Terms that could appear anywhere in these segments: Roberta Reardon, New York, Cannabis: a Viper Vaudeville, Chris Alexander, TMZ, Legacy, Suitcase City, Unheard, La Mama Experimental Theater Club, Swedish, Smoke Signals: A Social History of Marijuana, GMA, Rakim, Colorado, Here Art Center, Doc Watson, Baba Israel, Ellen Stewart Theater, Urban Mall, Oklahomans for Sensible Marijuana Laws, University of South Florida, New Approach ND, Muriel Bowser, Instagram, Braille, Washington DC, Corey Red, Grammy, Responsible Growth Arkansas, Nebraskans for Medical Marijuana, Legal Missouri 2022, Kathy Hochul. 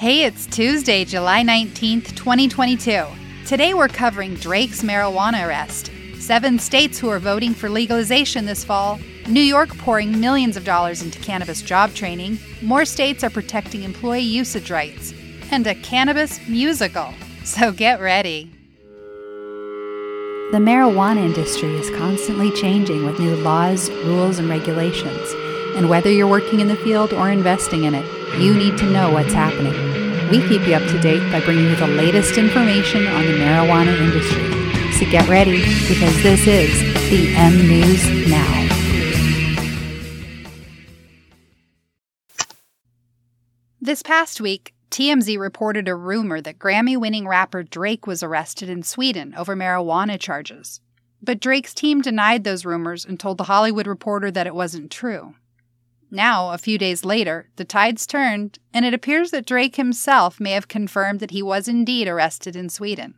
Hey, it's Tuesday, July 19th, 2022. Today we're covering Drake's marijuana arrest, 7 states who are voting for legalization this fall, New York pouring millions of dollars into cannabis job training, more states are protecting employee usage rights, and a cannabis musical. So get ready. The marijuana industry is constantly changing with new laws, rules, and regulations. And whether you're working in the field or investing in it, you need to know what's happening. We keep you up to date by bringing you the latest information on the marijuana industry. So get ready, because this is the M News Now. This past week, TMZ reported a rumor that Grammy-winning rapper Drake was arrested in Sweden over marijuana charges. But Drake's team denied those rumors and told The Hollywood Reporter that it wasn't true. Now, a few days later, the tides turned, and it appears that Drake himself may have confirmed that he was indeed arrested in Sweden.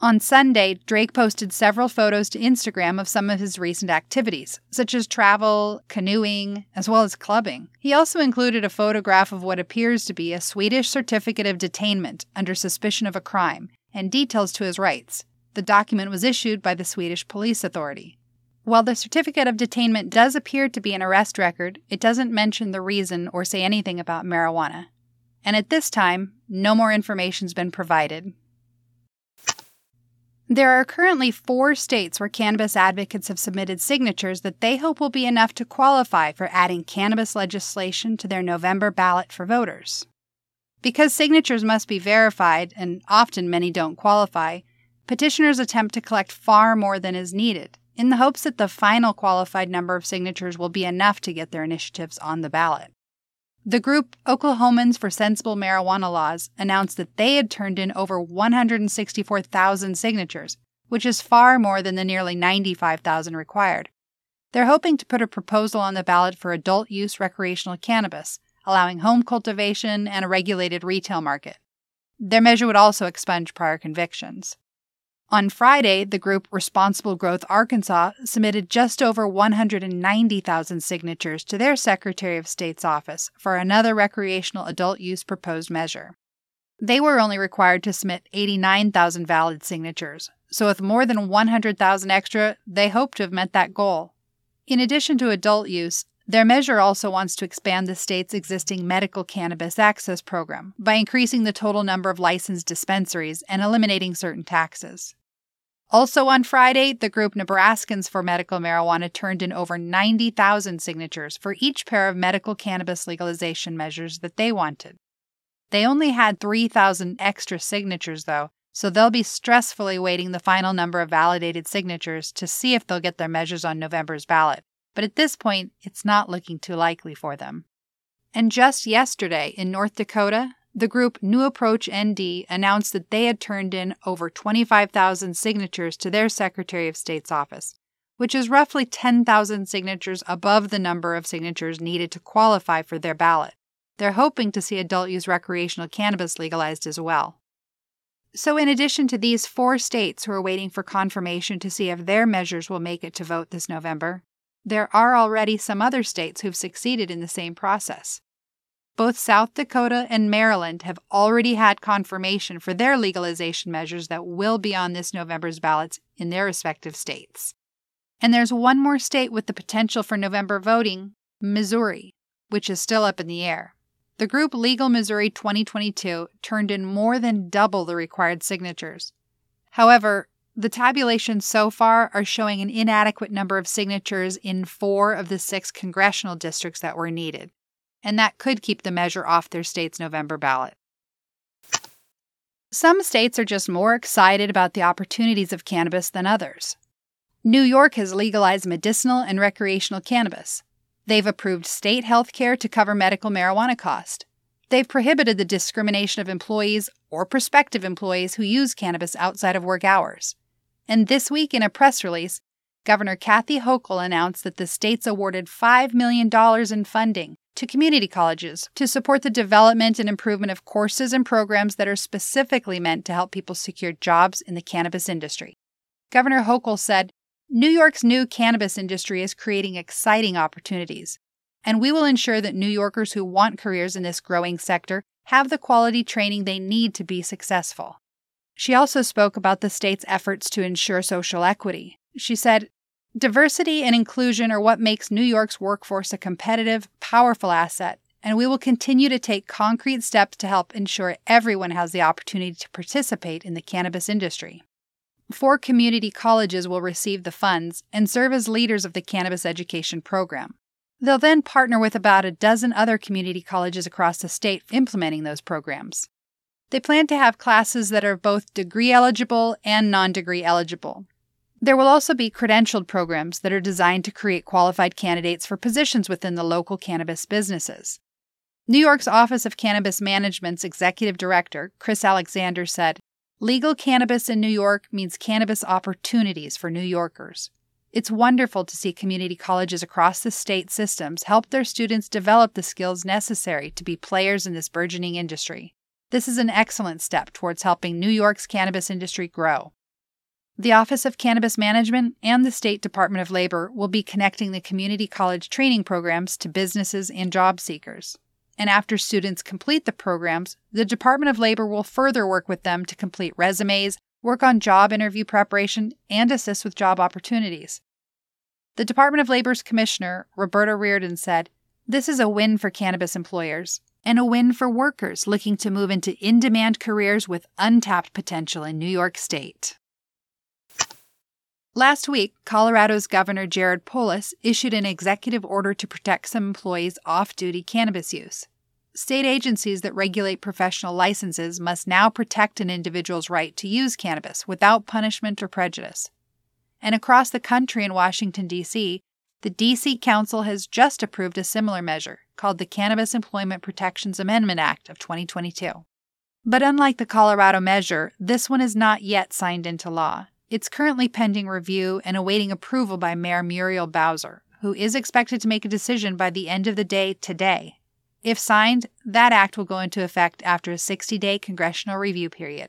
On Sunday, Drake posted several photos to Instagram of some of his recent activities, such as travel, canoeing, as well as clubbing. He also included a photograph of what appears to be a Swedish certificate of detainment under suspicion of a crime, and details to his rights. The document was issued by the Swedish Police Authority. While the certificate of detainment does appear to be an arrest record, it doesn't mention the reason or say anything about marijuana. And at this time, no more information's been provided. There are currently 4 states where cannabis advocates have submitted signatures that they hope will be enough to qualify for adding cannabis legislation to their November ballot for voters. Because signatures must be verified, and often many don't qualify, petitioners attempt to collect far more than is needed, in the hopes that the final qualified number of signatures will be enough to get their initiatives on the ballot. The group Oklahomans for Sensible Marijuana Laws announced that they had turned in over 164,000 signatures, which is far more than the nearly 95,000 required. They're hoping to put a proposal on the ballot for adult-use recreational cannabis, allowing home cultivation and a regulated retail market. Their measure would also expunge prior convictions. On Friday, the group Responsible Growth Arkansas submitted just over 190,000 signatures to their Secretary of State's office for another recreational adult use proposed measure. They were only required to submit 89,000 valid signatures, so with more than 100,000 extra, they hope to have met that goal. In addition to adult use, their measure also wants to expand the state's existing medical cannabis access program by increasing the total number of licensed dispensaries and eliminating certain taxes. Also on Friday, the group Nebraskans for Medical Marijuana turned in over 90,000 signatures for each pair of medical cannabis legalization measures that they wanted. They only had 3,000 extra signatures, though, so they'll be stressfully waiting the final number of validated signatures to see if they'll get their measures on November's ballot. But at this point, it's not looking too likely for them. And just yesterday, in North Dakota, the group New Approach ND announced that they had turned in over 25,000 signatures to their Secretary of State's office, which is roughly 10,000 signatures above the number of signatures needed to qualify for their ballot. They're hoping to see adult-use recreational cannabis legalized as well. So in addition to these 4 states who are waiting for confirmation to see if their measures will make it to vote this November, there are already some other states who've succeeded in the same process. Both South Dakota and Maryland have already had confirmation for their legalization measures that will be on this November's ballots in their respective states. And there's one more state with the potential for November voting, Missouri, which is still up in the air. The group Legal Missouri 2022 turned in more than double the required signatures. However, the tabulations so far are showing an inadequate number of signatures in 4 of the 6 congressional districts that were needed, and that could keep the measure off their state's November ballot. Some states are just more excited about the opportunities of cannabis than others. New York has legalized medicinal and recreational cannabis. They've approved state health care to cover medical marijuana costs. They've prohibited the discrimination of employees or prospective employees who use cannabis outside of work hours. And this week, in a press release, Governor Kathy Hochul announced that the state's awarded $5 million in funding to community colleges to support the development and improvement of courses and programs that are specifically meant to help people secure jobs in the cannabis industry. Governor Hochul said, "New York's new cannabis industry is creating exciting opportunities. and we will ensure that New Yorkers who want careers in this growing sector have the quality training they need to be successful. She also spoke about the state's efforts to ensure social equity. She said, "Diversity and inclusion are what makes New York's workforce a competitive, powerful asset, and we will continue to take concrete steps to help ensure everyone has the opportunity to participate in the cannabis industry." 4 community colleges will receive the funds and serve as leaders of the cannabis education program. They'll then partner with about a dozen other community colleges across the state implementing those programs. They plan to have classes that are both degree eligible and non-degree eligible. There will also be credentialed programs that are designed to create qualified candidates for positions within the local cannabis businesses. New York's Office of Cannabis Management's executive director, Chris Alexander, said, "Legal cannabis in New York means cannabis opportunities for New Yorkers. It's wonderful to see community colleges across the state systems help their students develop the skills necessary to be players in this burgeoning industry. This is an excellent step towards helping New York's cannabis industry grow." The Office of Cannabis Management and the State Department of Labor will be connecting the community college training programs to businesses and job seekers. And after students complete the programs, the Department of Labor will further work with them to complete resumes, work on job interview preparation, and assist with job opportunities. The Department of Labor's Commissioner, Roberta Reardon, said, "This is a win for cannabis employers and a win for workers looking to move into in-demand careers with untapped potential in New York State." Last week, Colorado's Governor Jared Polis issued an executive order to protect some employees' off-duty cannabis use. State agencies that regulate professional licenses must now protect an individual's right to use cannabis without punishment or prejudice. And across the country in Washington, D.C., the D.C. Council has just approved a similar measure called the Cannabis Employment Protections Amendment Act of 2022. But unlike the Colorado measure, this one is not yet signed into law. It's currently pending review and awaiting approval by Mayor Muriel Bowser, who is expected to make a decision by the end of the day today. If signed, that act will go into effect after a 60-day congressional review period.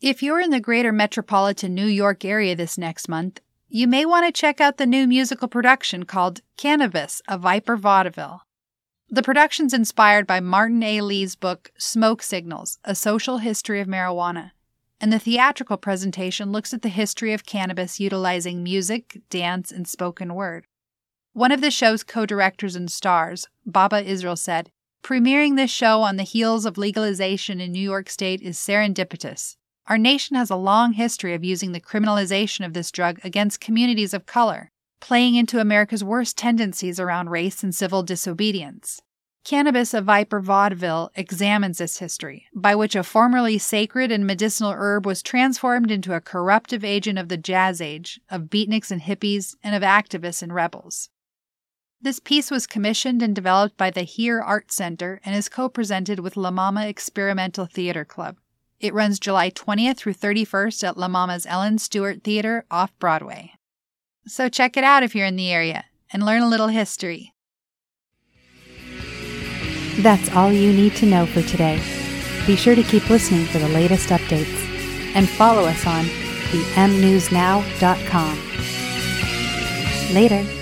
If you're in the greater metropolitan New York area this next month, you may want to check out the new musical production called Cannabis: a Viper Vaudeville. The production's inspired by Martin A. Lee's book Smoke Signals: A Social History of Marijuana, and the theatrical presentation looks at the history of cannabis utilizing music, dance, and spoken word. One of the show's co-directors and stars, Baba Israel, said, "Premiering this show on the heels of legalization in New York State is serendipitous. Our nation has a long history of using the criminalization of this drug against communities of color, playing into America's worst tendencies around race and civil disobedience. Cannabis: a Viper Vaudeville examines this history, by which a formerly sacred and medicinal herb was transformed into a corruptive agent of the Jazz Age, of beatniks and hippies, and of activists and rebels." This piece was commissioned and developed by the Here Art Center and is co-presented with La Mama Experimental Theater Club. It runs July 20th through 31st at La Mama's Ellen Stewart Theater off Broadway. So check it out if you're in the area and learn a little history. That's all you need to know for today. Be sure to keep listening for the latest updates and follow us on themnewsnow.com. Later.